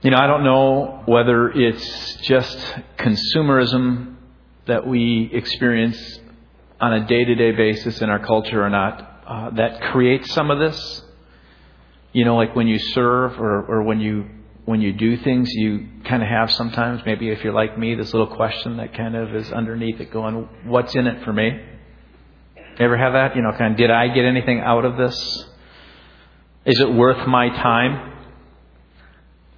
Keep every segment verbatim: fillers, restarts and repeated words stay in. You know, I don't know whether it's just consumerism that we experience on a day-to-day basis in our culture or not, uh, that creates some of this. You know, like when you serve or, or when you when you do things, you kind of have sometimes, maybe if you're like me, this little question that kind of is underneath it going, what's in it for me? Ever have that? You know, kind of, did I get anything out of this? Is it worth my time?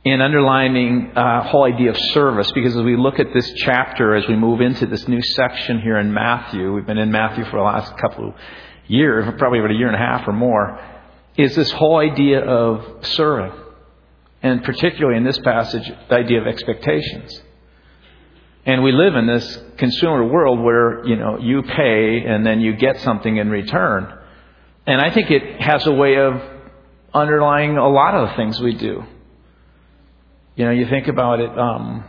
And underlining the uh, whole idea of service, because as we look at this chapter, as we move into this new section here in Matthew, we've been in Matthew for the last couple of years, probably about a year and a half or more, is this whole idea of serving. And particularly in this passage, the idea of expectations. And we live in this consumer world where, you know, you pay and then you get something in return. And I think it has a way of underlying a lot of the things we do. You know, you think about it, um,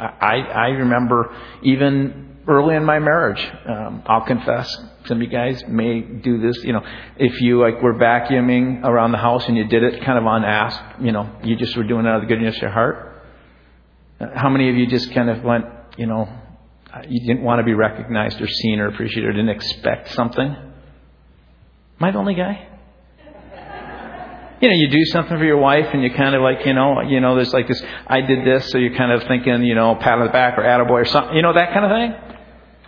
I, I remember even early in my marriage, um, I'll confess, some of you guys may do this, you know, if you like were vacuuming around the house and you did it kind of unasked, you know, you just were doing it out of the goodness of your heart. How many of you just kind of went, you know, you didn't want to be recognized or seen or appreciated or didn't expect something? Am I the only guy? You know, you do something for your wife and you kind of like, you know, you know, there's like this, I did this. So you're kind of thinking, you know, pat on the back or attaboy or something, you know, that kind of thing.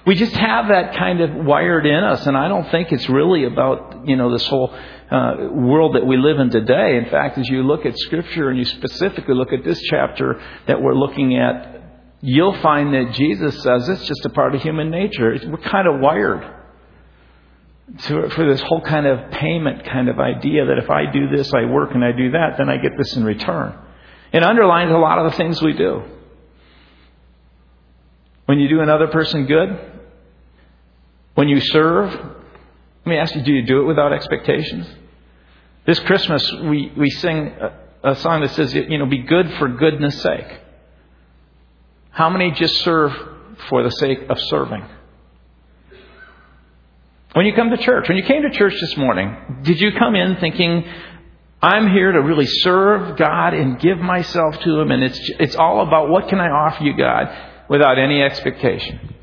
We just have that kind of wired in us. And I don't think it's really about, you know, this whole uh, world that we live in today. In fact, as you look at Scripture and you specifically look at this chapter that we're looking at, you'll find that Jesus says it's just a part of human nature. We're kind of wired To, for this whole kind of payment kind of idea that if I do this, I work and I do that, then I get this in return. It underlines a lot of the things we do. When you do another person good, when you serve, let me ask you, do you do it without expectations? This Christmas, we, we sing a, a song that says, you know, be good for goodness sake. How many just serve for the sake of serving? When you come to church, when you came to church this morning, did you come in thinking, I'm here to really serve God and give myself to Him, and it's it's all about what can I offer you, God, without any expectation?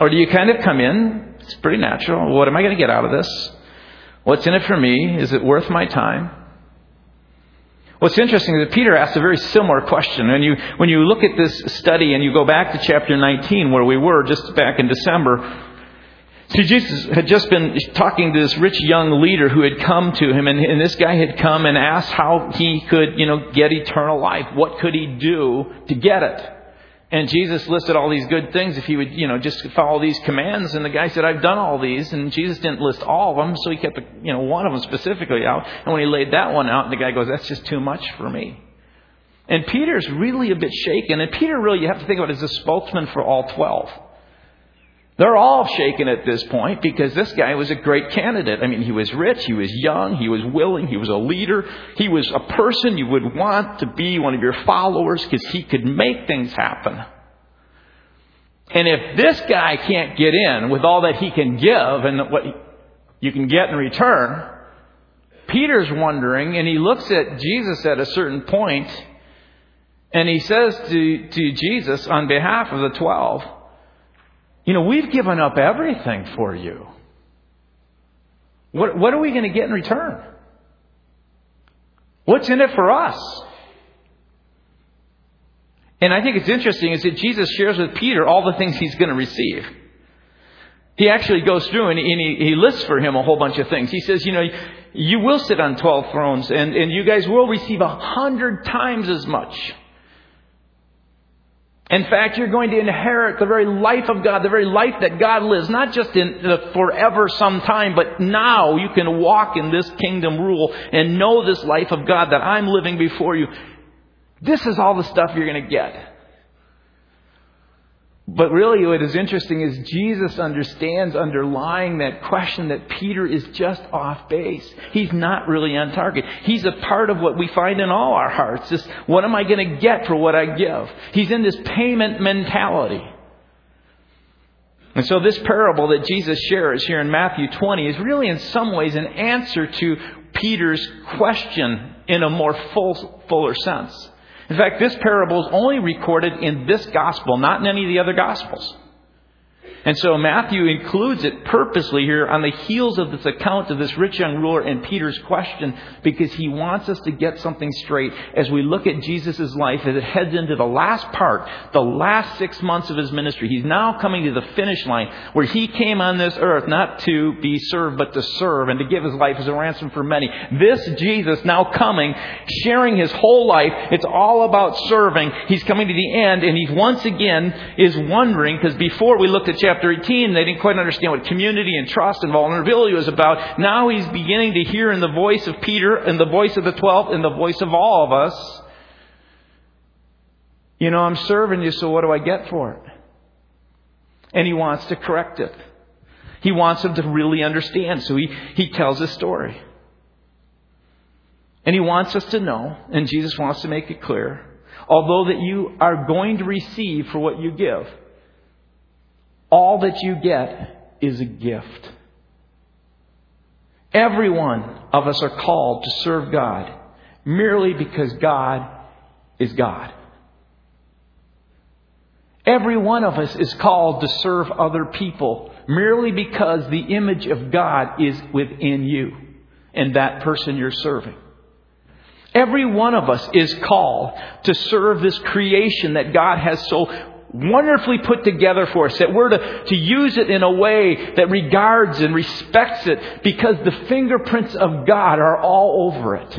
Or do you kind of come in, it's pretty natural, what am I going to get out of this? What's in it for me? Is it worth my time? What's interesting is that Peter asked a very similar question. And you, when you look at this study and you go back to chapter nineteen, where we were just back in December, so Jesus had just been talking to this rich young leader who had come to him, and, and this guy had come and asked how he could, you know, get eternal life. What could he do to get it? And Jesus listed all these good things if he would, you know, just follow these commands. And the guy said, I've done all these. And Jesus didn't list all of them, so he kept, you know, one of them specifically out. And when he laid that one out, the guy goes, that's just too much for me. And Peter's really a bit shaken. And Peter really, you have to think about it, is a spokesman for all twelve. They're all shaken at this point because this guy was a great candidate. I mean, he was rich, he was young, he was willing, he was a leader. He was a person you would want to be one of your followers because he could make things happen. And if this guy can't get in with all that he can give and what you can get in return, Peter's wondering, and he looks at Jesus at a certain point, and he says to, to Jesus on behalf of the twelve, you know, we've given up everything for you. What, what are we going to get in return? What's in it for us? And I think it's interesting is that Jesus shares with Peter all the things he's going to receive. He actually goes through and, and he, he lists for him a whole bunch of things. He says, you know, you will sit on twelve thrones and, and you guys will receive a hundred times as much. In fact, you're going to inherit the very life of God, the very life that God lives, not just in the forever sometime, but now you can walk in this kingdom rule and know this life of God that I'm living before you. This is all the stuff you're going to get. But really what is interesting is Jesus understands underlying that question that Peter is just off base. He's not really on target. He's a part of what we find in all our hearts. This, what am I going to get for what I give? He's in this payment mentality. And so this parable that Jesus shares here in Matthew twenty is really in some ways an answer to Peter's question in a more full, fuller sense. In fact, this parable is only recorded in this gospel, not in any of the other gospels. And so Matthew includes it purposely here on the heels of this account of this rich young ruler and Peter's question, because he wants us to get something straight as we look at Jesus' life as it heads into the last part, the last six months of his ministry. He's now coming to the finish line where he came on this earth not to be served, but to serve and to give his life as a ransom for many. This Jesus now coming, sharing his whole life. It's all about serving. He's coming to the end, and he once again is wondering, because before we looked at chapter Chapter eighteen, they didn't quite understand what community and trust and vulnerability was about. Now he's beginning to hear in the voice of Peter and the voice of the twelve and the voice of all of us, you know, I'm serving you, so what do I get for it? And he wants to correct it. He wants them to really understand. So he, he tells his story. And he wants us to know, and Jesus wants to make it clear, although that you are going to receive for what you give, all that you get is a gift. Every one of us are called to serve God merely because God is God. Every one of us is called to serve other people merely because the image of God is within you and that person you're serving. Every one of us is called to serve this creation that God has so wonderfully put together for us, that we're to, to use it in a way that regards and respects it, because the fingerprints of God are all over it.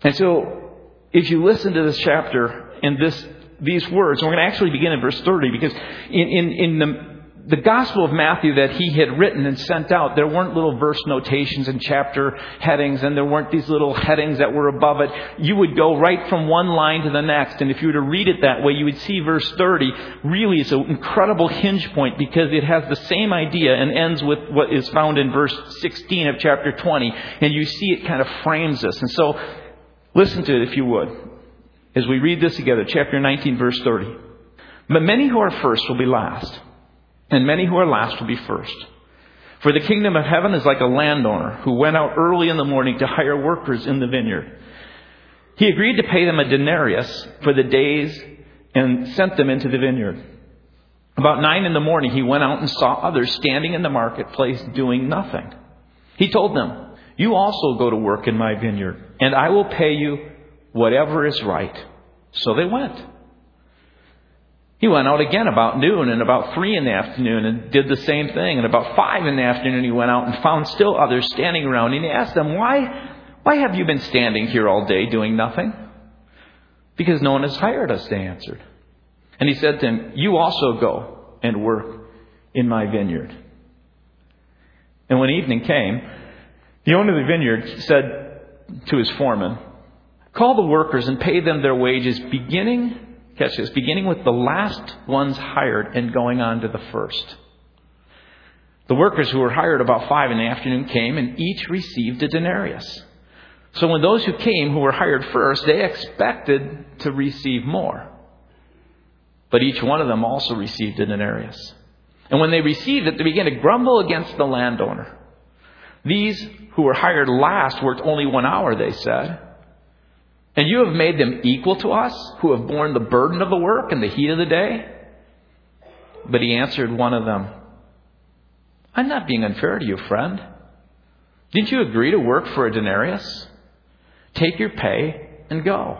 And so, if you listen to this chapter and this these words, and we're going to actually begin in verse thirty, because in, in, in the, the Gospel of Matthew that he had written and sent out, there weren't little verse notations and chapter headings, and there weren't these little headings that were above it. You would go right from one line to the next, and if you were to read it that way, you would see verse thirty really is an incredible hinge point, because it has the same idea and ends with what is found in verse sixteen of chapter twenty, and you see it kind of frames us. And so, listen to it if you would, as we read this together, chapter nineteen, verse thirty. But many who are first will be last, and many who are last will be first. For the kingdom of heaven is like a landowner who went out early in the morning to hire workers in the vineyard. He agreed to pay them a denarius for the days and sent them into the vineyard. About nine in the morning, he went out and saw others standing in the marketplace doing nothing. He told them, "You also go to work in my vineyard, and I will pay you whatever is right." So they went. He went out again about noon and about three in the afternoon and did the same thing. And about five in the afternoon, he went out and found still others standing around. And he asked them, why, why have you been standing here all day doing nothing? Because no one has hired us, they answered. And he said to them, you also go and work in my vineyard. And when evening came, the owner of the vineyard said to his foreman, call the workers and pay them their wages, beginning... Catch this, beginning with the last ones hired and going on to the first. The workers who were hired about five in the afternoon came, and each received a denarius. So when those who came who were hired first, they expected to receive more. But each one of them also received a denarius. And when they received it, they began to grumble against the landowner. These who were hired last worked only one hour, they said. And you have made them equal to us, who have borne the burden of the work and the heat of the day. But he answered one of them, I'm not being unfair to you, friend. Didn't you agree to work for a denarius? Take your pay and go.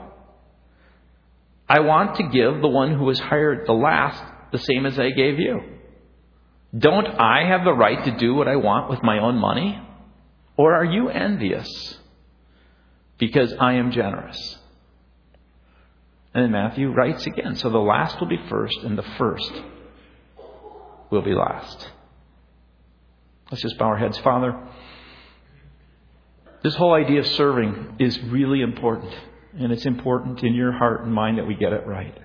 I want to give the one who was hired the last the same as I gave you. Don't I have the right to do what I want with my own money? Or are you envious? Because I am generous. And then Matthew writes again. So the last will be first, and the first will be last. Let's just bow our heads. Father, this whole idea of serving is really important. And it's important in your heart and mind that we get it right.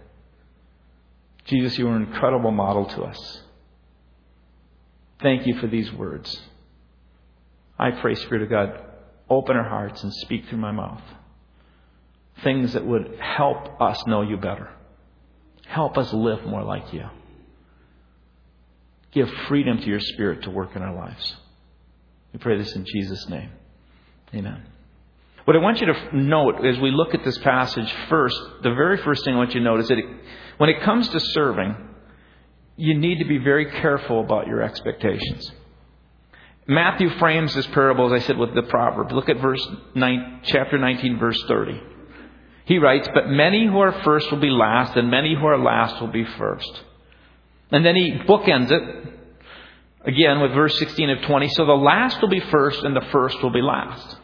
Jesus, you are an incredible model to us. Thank you for these words. I pray, Spirit of God, open our hearts and speak through my mouth things that would help us know you better. Help us live more like you. Give freedom to your Spirit to work in our lives. We pray this in Jesus' name. Amen. What I want you to note as we look at this passage first, the very first thing I want you to note is that it, when it comes to serving, you need to be very careful about your expectations. Matthew frames this parable, as I said, with the proverb. Look at verse nine, chapter nineteen, verse thirty. He writes, "But many who are first will be last, and many who are last will be first." And then he bookends it again with verse sixteen of twenty. "So the last will be first, and the first will be last."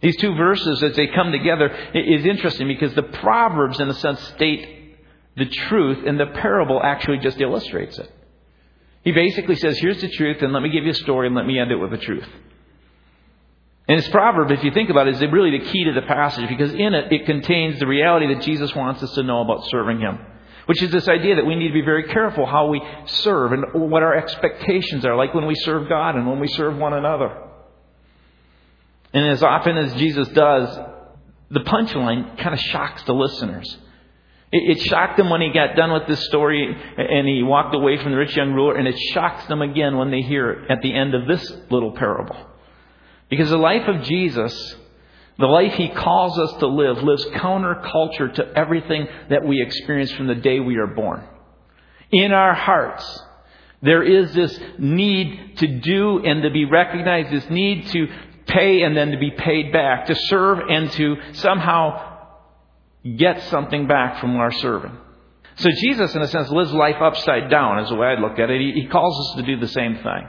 These two verses, as they come together, is interesting because the Proverbs, in a sense, state the truth, and the parable actually just illustrates it. He basically says, here's the truth, and let me give you a story, and let me end it with the truth. And this proverb, if you think about it, is really the key to the passage, because in it, it contains the reality that Jesus wants us to know about serving Him, which is this idea that we need to be very careful how we serve and what our expectations are, like when we serve God and when we serve one another. And as often as Jesus does, the punchline kind of shocks the listeners. It shocked them when he got done with this story and he walked away from the rich young ruler, and it shocks them again when they hear it at the end of this little parable. Because the life of Jesus, the life he calls us to live, lives counterculture to everything that we experience from the day we are born. In our hearts, there is this need to do and to be recognized, this need to pay and then to be paid back, to serve and to somehow get something back from our serving. So Jesus, in a sense, lives life upside down, is the way I look at it. He, he calls us to do the same thing.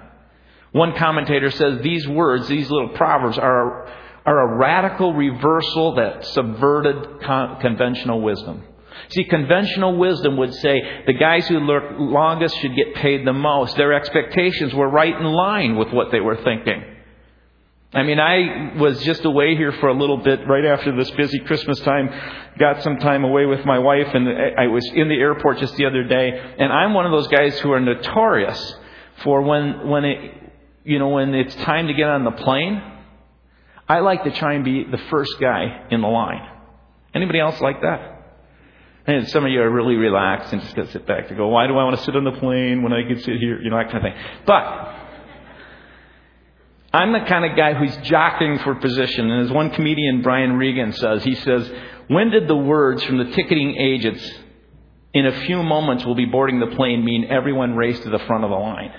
One commentator says these words, these little proverbs, are, are a radical reversal that subverted con- conventional wisdom. See, conventional wisdom would say the guys who lurk longest should get paid the most. Their expectations were right in line with what they were thinking. I mean, I was just away here for a little bit right after this busy Christmas time, got some time away with my wife, and I was in the airport just the other day. And I'm one of those guys who are notorious for when, when it, you know, when it's time to get on the plane, I like to try and be the first guy in the line. Anybody else like that? And some of you are really relaxed and just got to sit back and go, why do I want to sit on the plane when I can sit here? You know, that kind of thing. But I'm the kind of guy who's jockeying for position. And as one comedian, Brian Regan, says, he says, when did the words from the ticketing agents, in a few moments we'll be boarding the plane, mean everyone raced to the front of the line?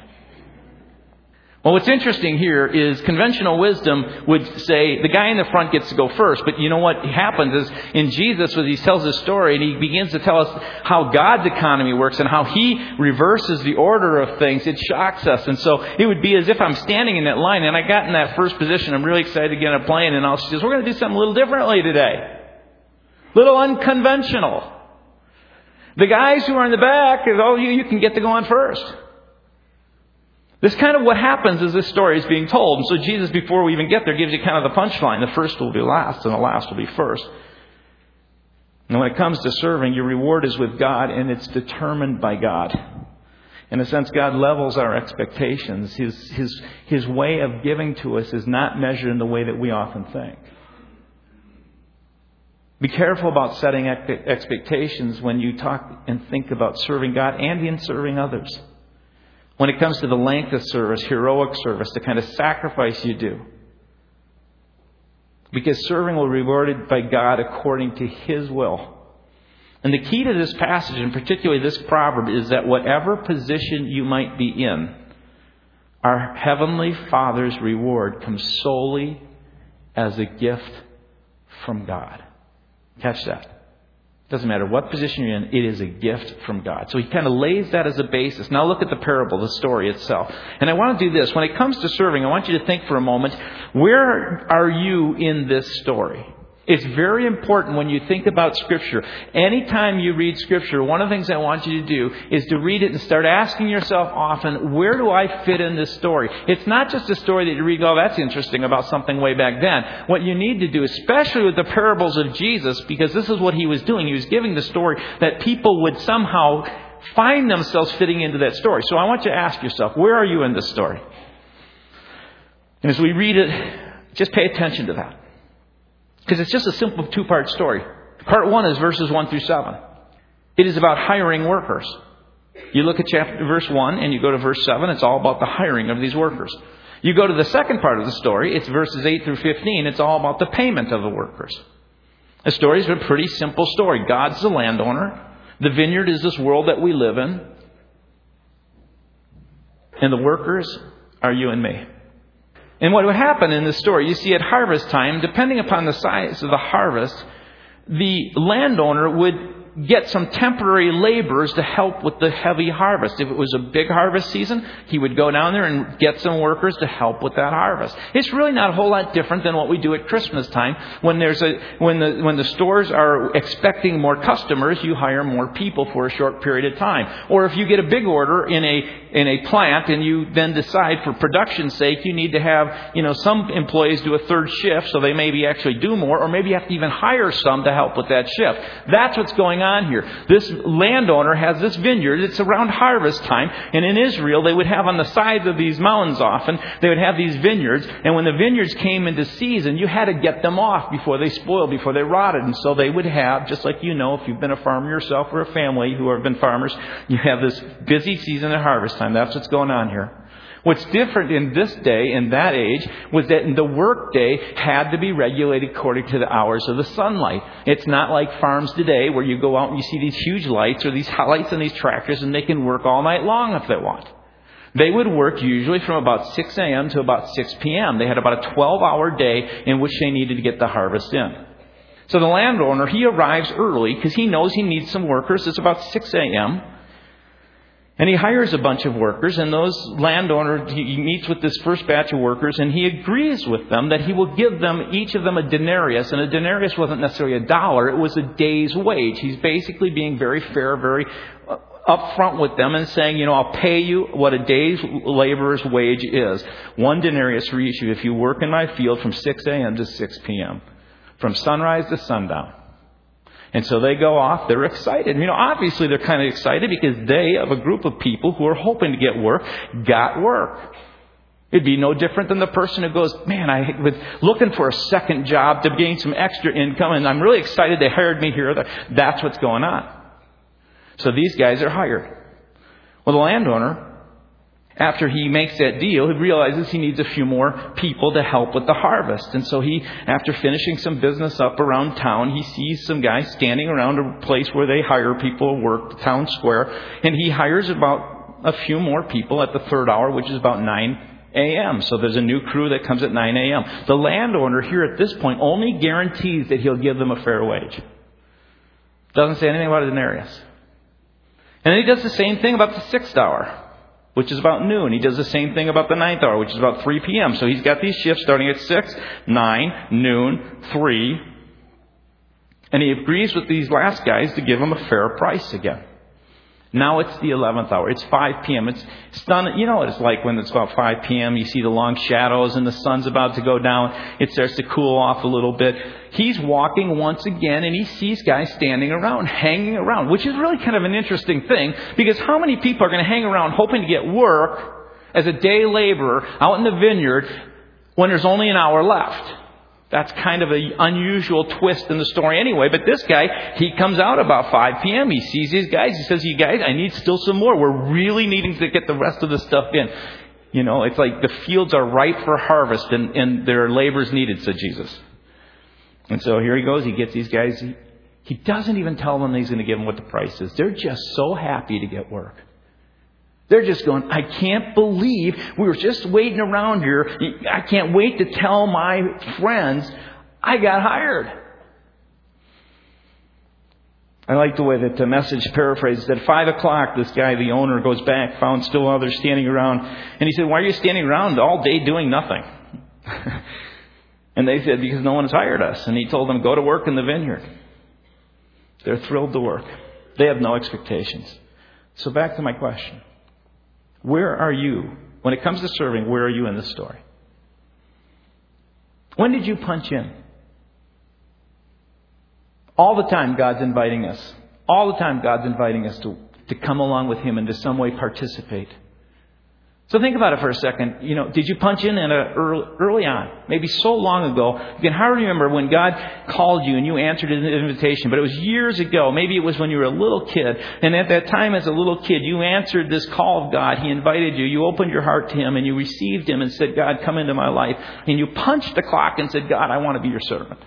Well, what's interesting here is conventional wisdom would say the guy in the front gets to go first. But you know what happens is in Jesus, when he tells this story and he begins to tell us how God's economy works and how he reverses the order of things, it shocks us. And so it would be as if I'm standing in that line and I got in that first position. I'm really excited to get on a plane, and I'll say, we're going to do something a little differently today. A little unconventional. The guys who are in the back, oh, you, you can get to go on first. This kind of what happens as this story is being told. And so Jesus, before we even get there, gives you kind of the punchline. The first will be last, and the last will be first. And when it comes to serving, your reward is with God, and it's determined by God. In a sense, God levels our expectations. His, his, his way of giving to us is not measured in the way that we often think. Be careful about setting expectations when you talk and think about serving God and in serving others. When it comes to the length of service, heroic service, the kind of sacrifice you do. Because serving will be rewarded by God according to His will. And the key to this passage, and particularly this proverb, is that whatever position you might be in, our Heavenly Father's reward comes solely as a gift from God. Catch that. Doesn't matter what position you're in, it is a gift from God. So he kind of lays that as a basis. Now look at the parable, the story itself. And I want to do this. When it comes to serving, I want you to think for a moment, where are you in this story? It's very important when you think about Scripture. Anytime you read Scripture, one of the things I want you to do is to read it and start asking yourself often, where do I fit in this story? It's not just a story that you read, oh, that's interesting about something way back then. What you need to do, especially with the parables of Jesus, because this is what he was doing. He was giving the story that people would somehow find themselves fitting into that story. So I want you to ask yourself, where are you in this story? And as we read it, just pay attention to that. Because it's just a simple two-part story. Part one is verses one through seven. It is about hiring workers. You look at chapter verse one and you go to verse seven. It's all about the hiring of these workers. You go to the second part of the story, it's verses eight through fifteen. It's all about the payment of the workers. The story is a pretty simple story. God's the landowner. The vineyard is this world that we live in. And the workers are you and me. And what would happen in this story, you see at harvest time, depending upon the size of the harvest, the landowner would get some temporary laborers to help with the heavy harvest. If it was a big harvest season, he would go down there and get some workers to help with that harvest. It's really not a whole lot different than what we do at Christmas time. When there's a when the when the stores are expecting more customers, you hire more people for a short period of time. Or if you get a big order in a in a plant and you then decide for production's sake you need to have, you know, some employees do a third shift so they maybe actually do more, or maybe you have to even hire some to help with that shift. That's what's going on. on here. This landowner has this vineyard. It's around harvest time. And in Israel, they would have on the sides of these mountains often, they would have these vineyards. And when the vineyards came into season, you had to get them off before they spoiled, before they rotted. And so they would have, just like you know, if you've been a farmer yourself or a family who have been farmers, you have this busy season at harvest time. That's what's going on here. What's different in this day, in that age, was that the workday had to be regulated according to the hours of the sunlight. It's not like farms today where you go out and you see these huge lights or these lights on these tractors and they can work all night long if they want. They would work usually from about six a.m. to about six p.m. They had about a twelve-hour day in which they needed to get the harvest in. So the landowner, he arrives early because he knows he needs some workers. It's about six a.m., and he hires a bunch of workers, and those landowners, he meets with this first batch of workers, and he agrees with them that he will give them, each of them, a denarius. And a denarius wasn't necessarily a dollar, it was a day's wage. He's basically being very fair, very upfront with them and saying, you know, I'll pay you what a day's laborer's wage is. One denarius for each of you if you work in my field from six a.m. to six p.m., from sunrise to sundown. And so they go off, they're excited. You know, obviously they're kind of excited because they, of a group of people who are hoping to get work, got work. It'd be no different than the person who goes, man, I was looking for a second job to gain some extra income, and I'm really excited they hired me here. That's what's going on. So these guys are hired. Well, the landowner, after he makes that deal, he realizes he needs a few more people to help with the harvest. And so he, after finishing some business up around town, he sees some guys standing around a place where they hire people to work, the town square. And he hires about a few more people at the third hour, which is about nine a.m. So there's a new crew that comes at nine a.m. The landowner here at this point only guarantees that he'll give them a fair wage. Doesn't say anything about a denarius. And then he does the same thing about the sixth hour, which is about noon. He does the same thing about the ninth hour, which is about three p.m. So he's got these shifts starting at six, nine, noon, three. And he agrees with these last guys to give them a fair price again. Now it's the eleventh hour. It's five p.m. It's stunning. You know what it's like when it's about five p.m. You see the long shadows and the sun's about to go down. It starts to cool off a little bit. He's walking once again and he sees guys standing around, hanging around, which is really kind of an interesting thing because how many people are going to hang around hoping to get work as a day laborer out in the vineyard when there's only an hour left? That's kind of an unusual twist in the story anyway. But this guy, he comes out about five p.m. He sees these guys. He says, you guys, I need still some more. We're really needing to get the rest of the stuff in. You know, it's like the fields are ripe for harvest and, and their labor's needed, said Jesus. And so here he goes. He gets these guys. He, he doesn't even tell them he's going to give them what the price is. They're just so happy to get work. They're just going, I can't believe we were just waiting around here. I can't wait to tell my friends I got hired. I like the way that the Message paraphrases that. At five o'clock, this guy, the owner, goes back, found still others standing around. And he said, why are you standing around all day doing nothing? And they said, because no one has hired us. And he told them, go to work in the vineyard. They're thrilled to work. They have no expectations. So back to my question. Where are you? When it comes to serving, where are you in this story? When did you punch in? All the time God's inviting us. All the time God's inviting us to, to come along with Him and to some way participate. So think about it for a second. You know, did you punch in at a early, early on? Maybe so long ago. You can hardly remember when God called you and you answered an invitation. But it was years ago. Maybe it was when you were a little kid. And at that time as a little kid, you answered this call of God. He invited you. You opened your heart to Him and you received Him and said, God, come into my life. And you punched the clock and said, God, I want to be your servant.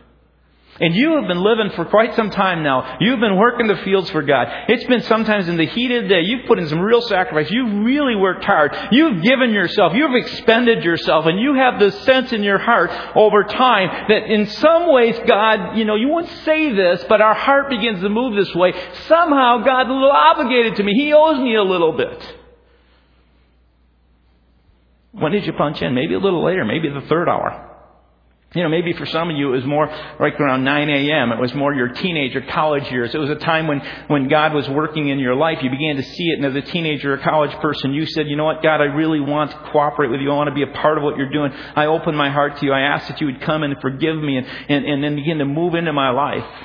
And you have been living for quite some time now. You've been working the fields for God. It's been sometimes in the heat of the day. You've put in some real sacrifice. You've really worked hard. You've given yourself. You've expended yourself. And you have this sense in your heart over time that in some ways, God, you know, you wouldn't say this, but our heart begins to move this way. Somehow God's a little obligated to me. He owes me a little bit. When did you punch in? Maybe a little later. Maybe the third hour. You know, maybe for some of you it was more like around nine a.m. It was more your teenage or college years. It was a time when, when God was working in your life. You began to see it. And as a teenager or college person, you said, you know what, God, I really want to cooperate with you. I want to be a part of what you're doing. I open my heart to you. I ask that you would come and forgive me and, and, and then begin to move into my life.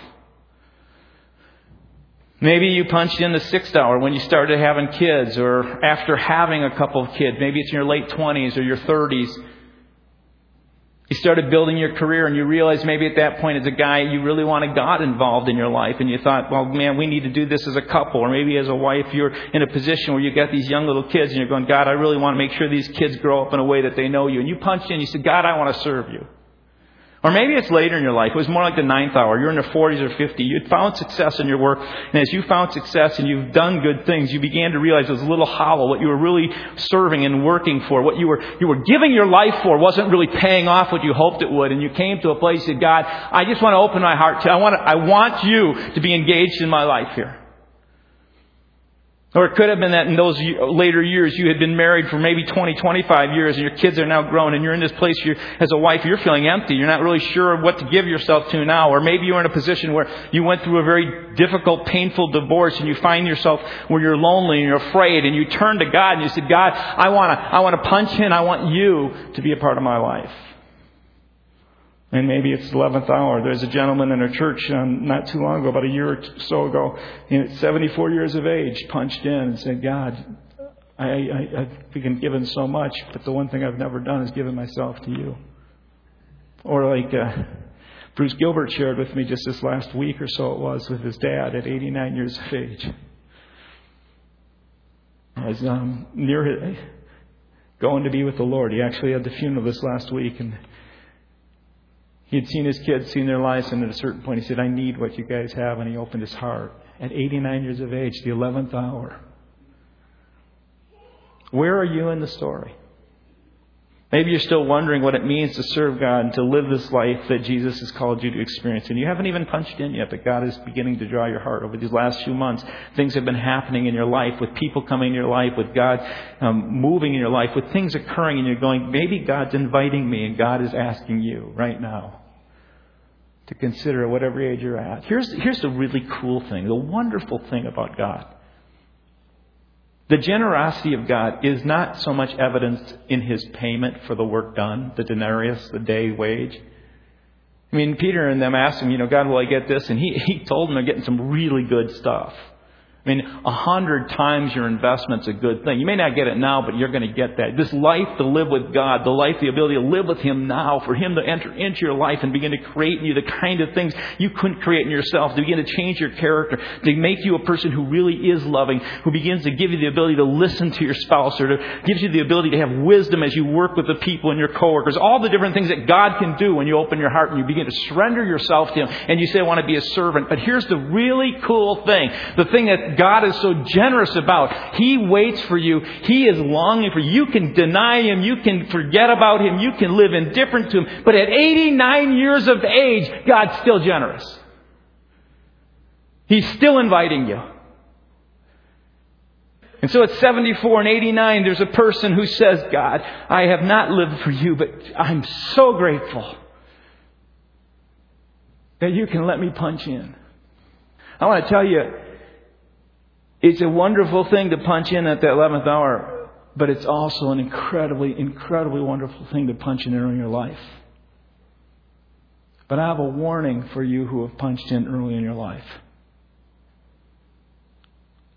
Maybe you punched in the sixth hour when you started having kids or after having a couple of kids. Maybe it's in your late twenties or your thirties. You started building your career and you realized maybe at that point as a guy, you really wanted God involved in your life. And you thought, well, man, we need to do this as a couple. Or maybe as a wife, you're in a position where you've got these young little kids and you're going, God, I really want to make sure these kids grow up in a way that they know you. And you punched in and you said, God, I want to serve you. Or maybe it's later in your life. It was more like the ninth hour. You're in the forties or fifties. You'd found success in your work. And as you found success and you've done good things, you began to realize it was a little hollow. What you were really serving and working for, what you were you were giving your life for wasn't really paying off what you hoped it would. And you came to a place and said, God, I just want to open my heart to you. I want, to, I want you to be engaged in my life here. Or it could have been that in those later years you had been married for maybe twenty, twenty-five years and your kids are now grown and you're in this place you're, as a wife, you're feeling empty. You're not really sure what to give yourself to now. Or maybe you're in a position where you went through a very difficult, painful divorce and you find yourself where you're lonely and you're afraid and you turn to God and you said, God, I want to I want to punch in. I want you to be a part of my life. And maybe it's the eleventh hour. There's a gentleman in a church um, not too long ago, about a year or so ago, and at seventy-four years of age, punched in and said, God, I, I, I've been given so much, but the one thing I've never done is given myself to you. Or like uh, Bruce Gilbert shared with me just this last week or so it was with his dad at eighty-nine years of age. As um, near going to be with the Lord. He actually had the funeral this last week, and he had seen his kids, seen their lives, and at a certain point he said, I need what you guys have. And he opened his heart at eighty-nine years of age, the eleventh hour. Where are you in the story? Maybe you're still wondering what it means to serve God and to live this life that Jesus has called you to experience. And you haven't even punched in yet, but God is beginning to draw your heart. Over these last few months, things have been happening in your life, with people coming in your life, with God um, moving in your life, with things occurring, and you're going, maybe God's inviting me, and God is asking you right now to consider whatever age you're at. Here's, here's the really cool thing, the wonderful thing about God. The generosity of God is not so much evidenced in His payment for the work done, the denarius, the day wage. I mean, Peter and them asked him, you know, God, will I get this? And he, he told them they're getting some really good stuff. I mean, a hundred times your investment's a good thing. You may not get it now, but you're going to get that. This life to live with God, the life, the ability to live with Him now, for Him to enter into your life and begin to create in you the kind of things you couldn't create in yourself, to begin to change your character, to make you a person who really is loving, who begins to give you the ability to listen to your spouse, or to gives you the ability to have wisdom as you work with the people and your coworkers. All the different things that God can do when you open your heart and you begin to surrender yourself to Him and you say, I want to be a servant. But here's the really cool thing, the thing that God is so generous about. He waits for you. He is longing for you. You can deny Him. You can forget about Him. You can live indifferent to Him. But at eighty-nine years of age, God's still generous. He's still inviting you. And so at seventy-four and eighty-nine, there's a person who says, God, I have not lived for you, but I'm so grateful that you can let me punch in. I want to tell you, it's a wonderful thing to punch in at the eleventh hour, but it's also an incredibly, incredibly wonderful thing to punch in early in your life. But I have a warning for you who have punched in early in your life.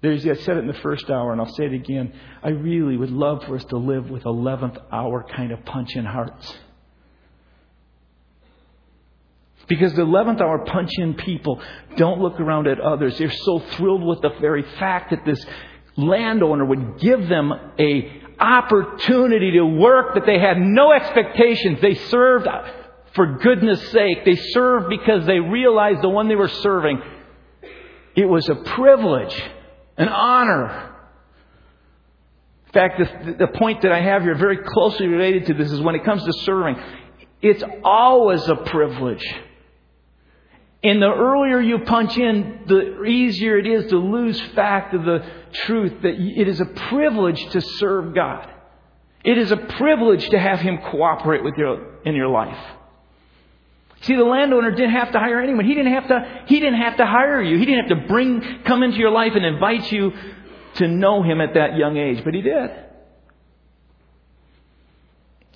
There's, I said it in the first hour, and I'll say it again. I really would love for us to live with eleventh hour kind of punch in hearts. Because the eleventh hour punch in people don't look around at others. They're so thrilled with the very fact that this landowner would give them a opportunity to work that they had no expectations. They served for goodness sake. They served because they realized the one they were serving, it was a privilege, an honor. In fact, the, the point that I have here very closely related to this is when it comes to serving, it's always a privilege. And the earlier you punch in, the easier it is to lose fact of the truth that it is a privilege to serve God. It is a privilege to have Him cooperate with your in your life. See, the landowner didn't have to hire anyone. He didn't have to. He didn't have to hire you. He didn't have to bring come into your life and invite you to know Him at that young age, but He did.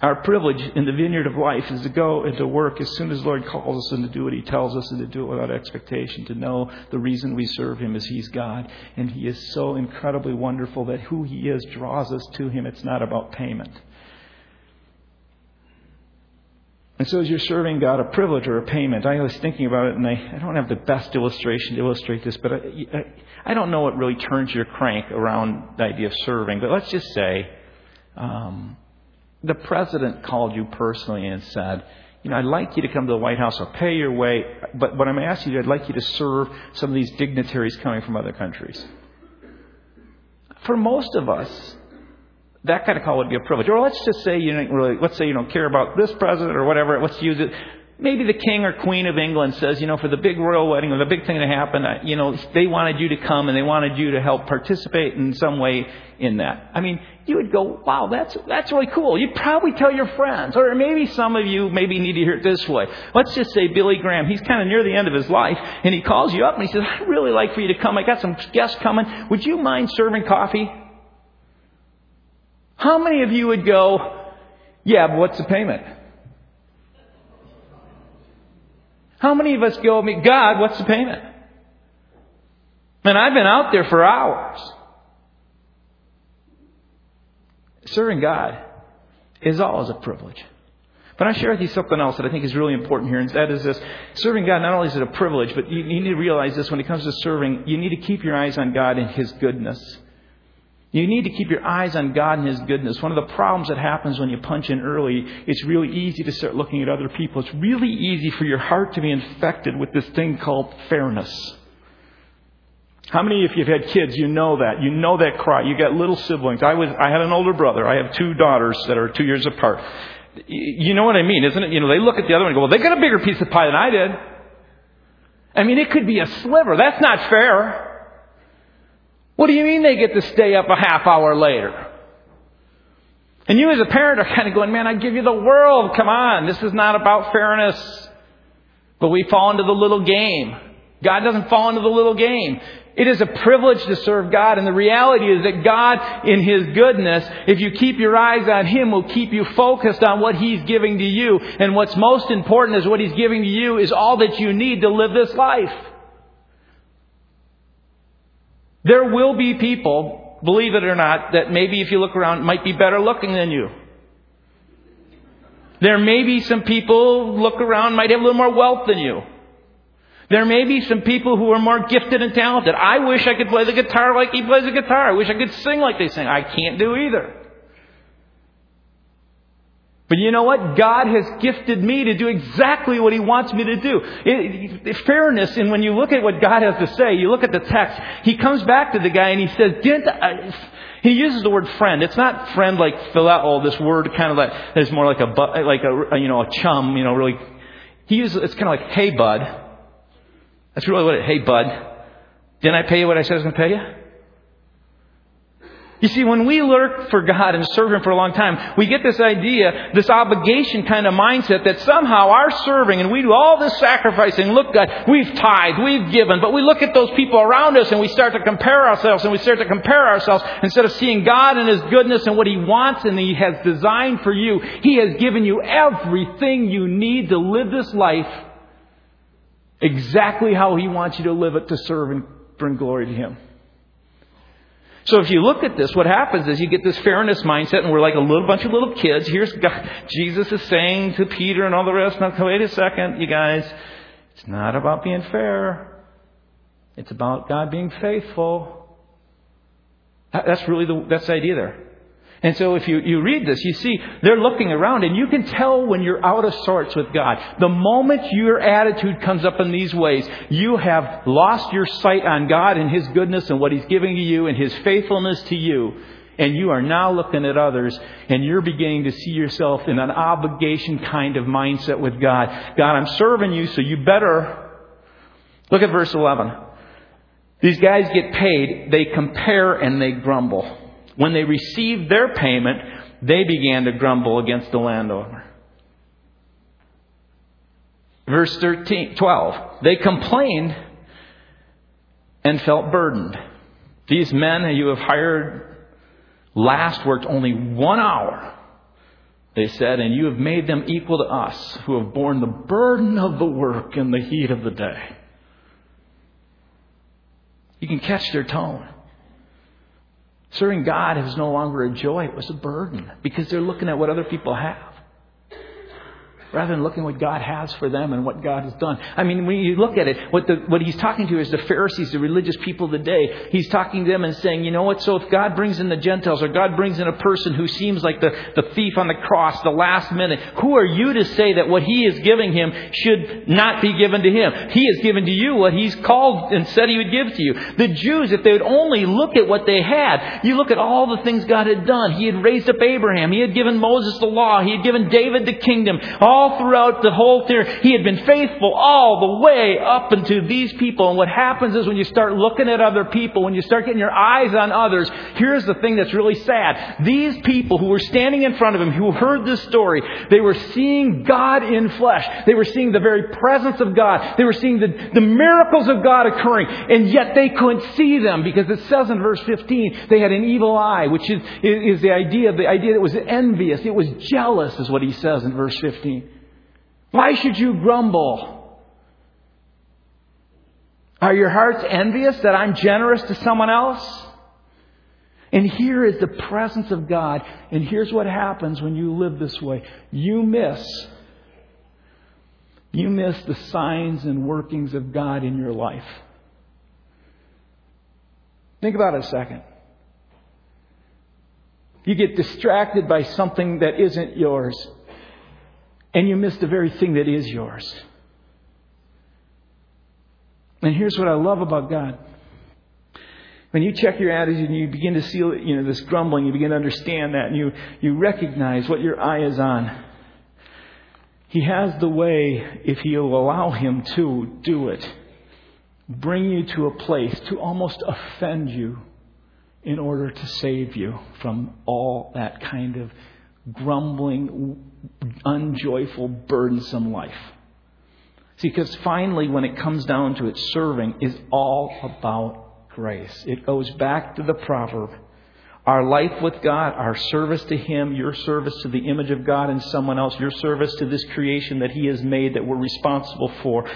Our privilege in the vineyard of life is to go and to work as soon as the Lord calls us and to do what He tells us and to do it without expectation, to know the reason we serve Him is He's God. And He is so incredibly wonderful that who He is draws us to Him. It's not about payment. And so as you're serving God, a privilege or a payment, I was thinking about it, and I, I don't have the best illustration to illustrate this, but I, I, I don't know what really turns your crank around the idea of serving. But let's just say... Um, The president called you personally and said, you know, I'd like you to come to the White House. I'll pay your way. But what I'm asking you, I'd like you to serve some of these dignitaries coming from other countries. For most of us, that kind of call would be a privilege. Or let's just say you don't really, let's say you don't care about this president or whatever. Let's use it. Maybe the king or queen of England says, you know, for the big royal wedding or the big thing that happened, you know, they wanted you to come and they wanted you to help participate in some way in that. I mean, you would go, wow, that's that's really cool. You'd probably tell your friends, or maybe some of you maybe need to hear it this way. Let's just say Billy Graham, he's kind of near the end of his life, and he calls you up and he says, I'd really like for you to come. I got some guests coming. Would you mind serving coffee? How many of you would go, yeah, but what's the payment? How many of us go, God, what's the payment? Man, I've been out there for hours. Serving God is always a privilege. But I share with you something else that I think is really important here, and that is this. Serving God, not only is it a privilege, but you need to realize this when it comes to serving, you need to keep your eyes on God and His goodness. You need to keep your eyes on God and His goodness. One of the problems that happens when you punch in early, it's really easy to start looking at other people. It's really easy for your heart to be infected with this thing called fairness. How many of you have had kids? You know that. You know that cry. You got little siblings. I was. I had an older brother. I have two daughters that are two years apart. You know what I mean, isn't it? You know, they look at the other one and go, well, they got a bigger piece of pie than I did. I mean, it could be a sliver. That's not fair. What do you mean they get to stay up a half hour later? And you as a parent are kind of going, man, I give you the world. Come on. This is not about fairness. But we fall into the little game. God doesn't fall into the little game. It is a privilege to serve God, and the reality is that God, in His goodness, if you keep your eyes on Him, will keep you focused on what He's giving to you. And what's most important is what He's giving to you is all that you need to live this life. There will be people, believe it or not, that maybe if you look around, might be better looking than you. There may be some people, look around, might have a little more wealth than you. There may be some people who are more gifted and talented. I wish I could play the guitar like he plays the guitar. I wish I could sing like they sing. I can't do either. But you know what? God has gifted me to do exactly what He wants me to do. It, it, fairness, and when you look at what God has to say, you look at the text, He comes back to the guy and He says, didn't I... He uses the word friend. It's not friend like phileo, this word kind of like, it's more like a, like a, you know, a chum, you know, really. He uses, it's kind of like, hey, bud. That's really what it, hey, bud, didn't I pay you what I said I was going to pay you? You see, when we lurk for God and serve Him for a long time, we get this idea, this obligation kind of mindset that somehow our serving, and we do all this sacrificing, look, God, we've tithed, we've given, but we look at those people around us and we start to compare ourselves and we start to compare ourselves instead of seeing God and His goodness and what He wants and He has designed for you. He has given you everything you need to live this life exactly how He wants you to live it to serve and bring glory to Him. So if you look at this, what happens is you get this fairness mindset, and we're like a little bunch of little kids. Here's God. Jesus is saying to Peter and all the rest, now wait a second, you guys, it's not about being fair. It's about God being faithful. That's really the, that's the idea there. And so if you, you read this, you see they're looking around, and you can tell when you're out of sorts with God. The moment your attitude comes up in these ways, you have lost your sight on God and His goodness and what He's giving to you and His faithfulness to you. And you are now looking at others, and you're beginning to see yourself in an obligation kind of mindset with God. God, I'm serving you, so you better. Look at verse eleven. These guys get paid. They compare and they grumble. When they received their payment, they began to grumble against the landowner. Verse thirteen, twelve. They complained and felt burdened. These men you have hired last worked only one hour, they said, and you have made them equal to us who have borne the burden of the work in the heat of the day. You can catch their tone. Serving God is no longer a joy. It was a burden because they're looking at what other people have rather than looking at what God has for them and what God has done. I mean, when you look at it, what the, what he's talking to is the Pharisees, the religious people of the day. He's talking to them and saying, you know what? So if God brings in the Gentiles, or God brings in a person who seems like the, the thief on the cross, the last minute, who are you to say that what he is giving him should not be given to him? He has given to you what he's called and said he would give to you. The Jews, if they would only look at what they had, you look at all the things God had done. He had raised up Abraham. He had given Moses the law. He had given David the kingdom. All All throughout the whole theory, he had been faithful all the way up into these people. And what happens is when you start looking at other people, when you start getting your eyes on others, here's the thing that's really sad. These people who were standing in front of him, who heard this story, they were seeing God in flesh. They were seeing the very presence of God. They were seeing the, the miracles of God occurring. And yet they couldn't see them because it says in verse fifteen, they had an evil eye, which is, is the idea, the idea that was envious. It was jealous is what he says in verse fifteen. Why should you grumble? Are your hearts envious that I'm generous to someone else? And here is the presence of God. And here's what happens when you live this way. You miss. You miss the signs and workings of God in your life. Think about it a second. You get distracted by something that isn't yours. And you miss the very thing that is yours. And here's what I love about God. When you check your attitude and you begin to see, you know, this grumbling, you begin to understand that, and you, you recognize what your eye is on. He has the way, if you'll allow Him to do it, bring you to a place to almost offend you in order to save you from all that kind of grumbling, unjoyful, burdensome life. See, because finally, when it comes down to it, serving is all about grace. It goes back to the proverb. Our life with God, our service to Him, your service to the image of God and someone else, your service to this creation that He has made that we're responsible for,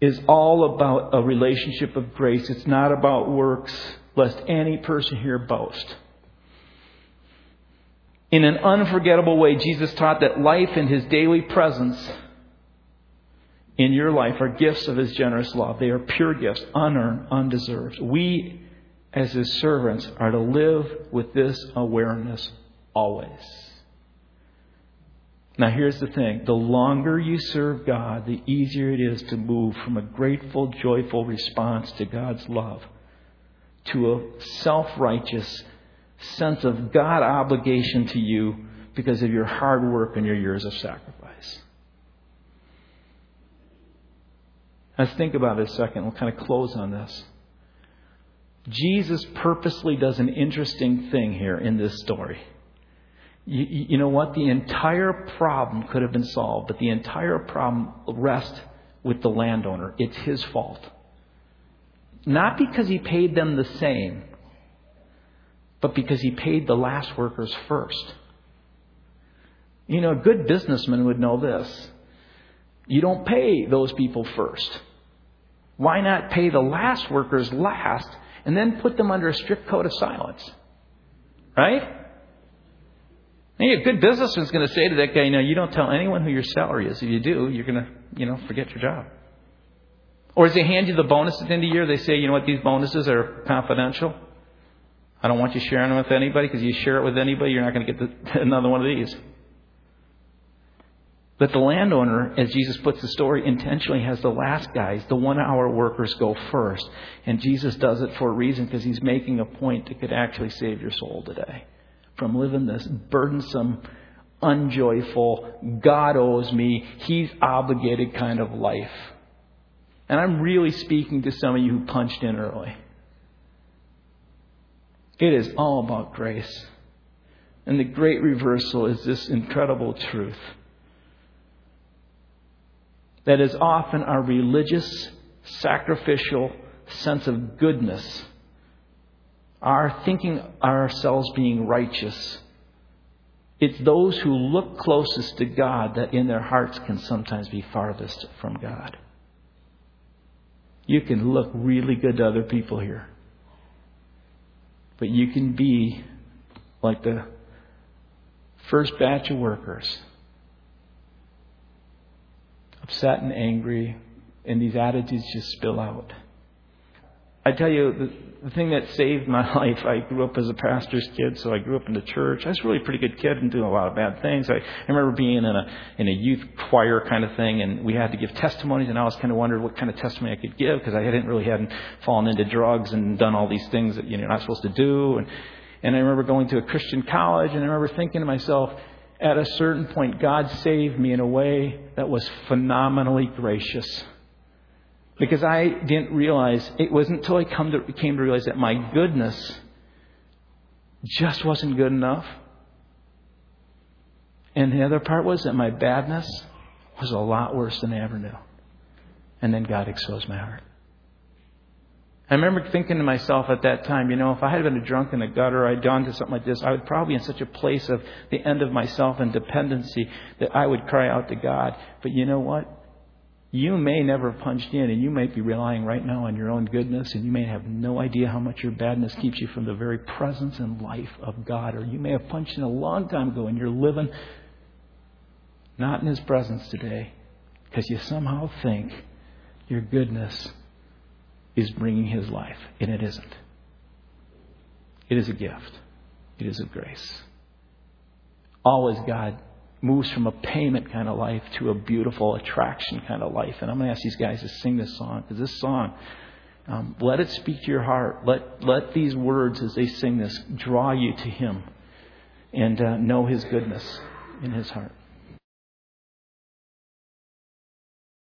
is all about a relationship of grace. It's not about works, lest any person here boast. In an unforgettable way, Jesus taught that life and His daily presence in your life are gifts of His generous love. They are pure gifts, unearned, undeserved. We, as His servants, are to live with this awareness always. Now, here's the thing. The longer you serve God, the easier it is to move from a grateful, joyful response to God's love to a self-righteous sense of God obligation to you because of your hard work and your years of sacrifice. Let's think about it a second. We'll kind of close on this. Jesus purposely does an interesting thing here in this story. You, you know what? The entire problem could have been solved, but the entire problem rests with the landowner. It's his fault. Not because he paid them the same, but because he paid the last workers first. You know, a good businessman would know this. You don't pay those people first. Why not pay the last workers last and then put them under a strict code of silence. Right? Maybe a good businessman's going to say to that guy, you know, you don't tell anyone who your salary is. If you do, you're going to, you know, forget your job. Or as they hand you the bonus at the end of the year, they say, you know what, these bonuses are confidential. I don't want you sharing them with anybody, because you share it with anybody, you're not going to get the, another one of these. But the landowner, as Jesus puts the story, intentionally has the last guys, the one-hour workers, go first. And Jesus does it for a reason, because he's making a point that could actually save your soul today from living this burdensome, unjoyful, God owes me, he's obligated kind of life. And I'm really speaking to some of you who punched in early. It is all about grace. And the great reversal is this incredible truth that is often our religious, sacrificial sense of goodness, our thinking ourselves being righteous. It's those who look closest to God that in their hearts can sometimes be farthest from God. You can look really good to other people here, but you can be like the first batch of workers, upset and angry, and these attitudes just spill out. I tell you, the, the thing that saved my life, I grew up as a pastor's kid, so I grew up in the church. I was really a pretty good kid and doing a lot of bad things. I, I remember being in a in a youth choir kind of thing, and we had to give testimonies, and I always kind of wondered what kind of testimony I could give, because I hadn't really hadn't fallen into drugs and done all these things that, you know, you're not supposed to do. And, and I remember going to a Christian college, and I remember thinking to myself, at a certain point, God saved me in a way that was phenomenally gracious. Because I didn't realize, it wasn't until I come to, came to realize that my goodness just wasn't good enough. And the other part was that my badness was a lot worse than I ever knew. And then God exposed my heart. I remember thinking to myself at that time, you know, if I had been a drunk in a gutter, I'd gone to something like this, I would probably be in such a place of the end of myself and dependency that I would cry out to God. But you know what? You may never have punched in, and you may be relying right now on your own goodness, and you may have no idea how much your badness keeps you from the very presence and life of God. Or you may have punched in a long time ago, and you're living not in his presence today because you somehow think your goodness is bringing his life, and it isn't. It is a gift. It is a grace. Always God moves from a payment kind of life to a beautiful attraction kind of life. And I'm going to ask these guys to sing this song, because this song, um, let it speak to your heart. Let, let these words, as they sing this, draw you to him and uh, know his goodness in his heart.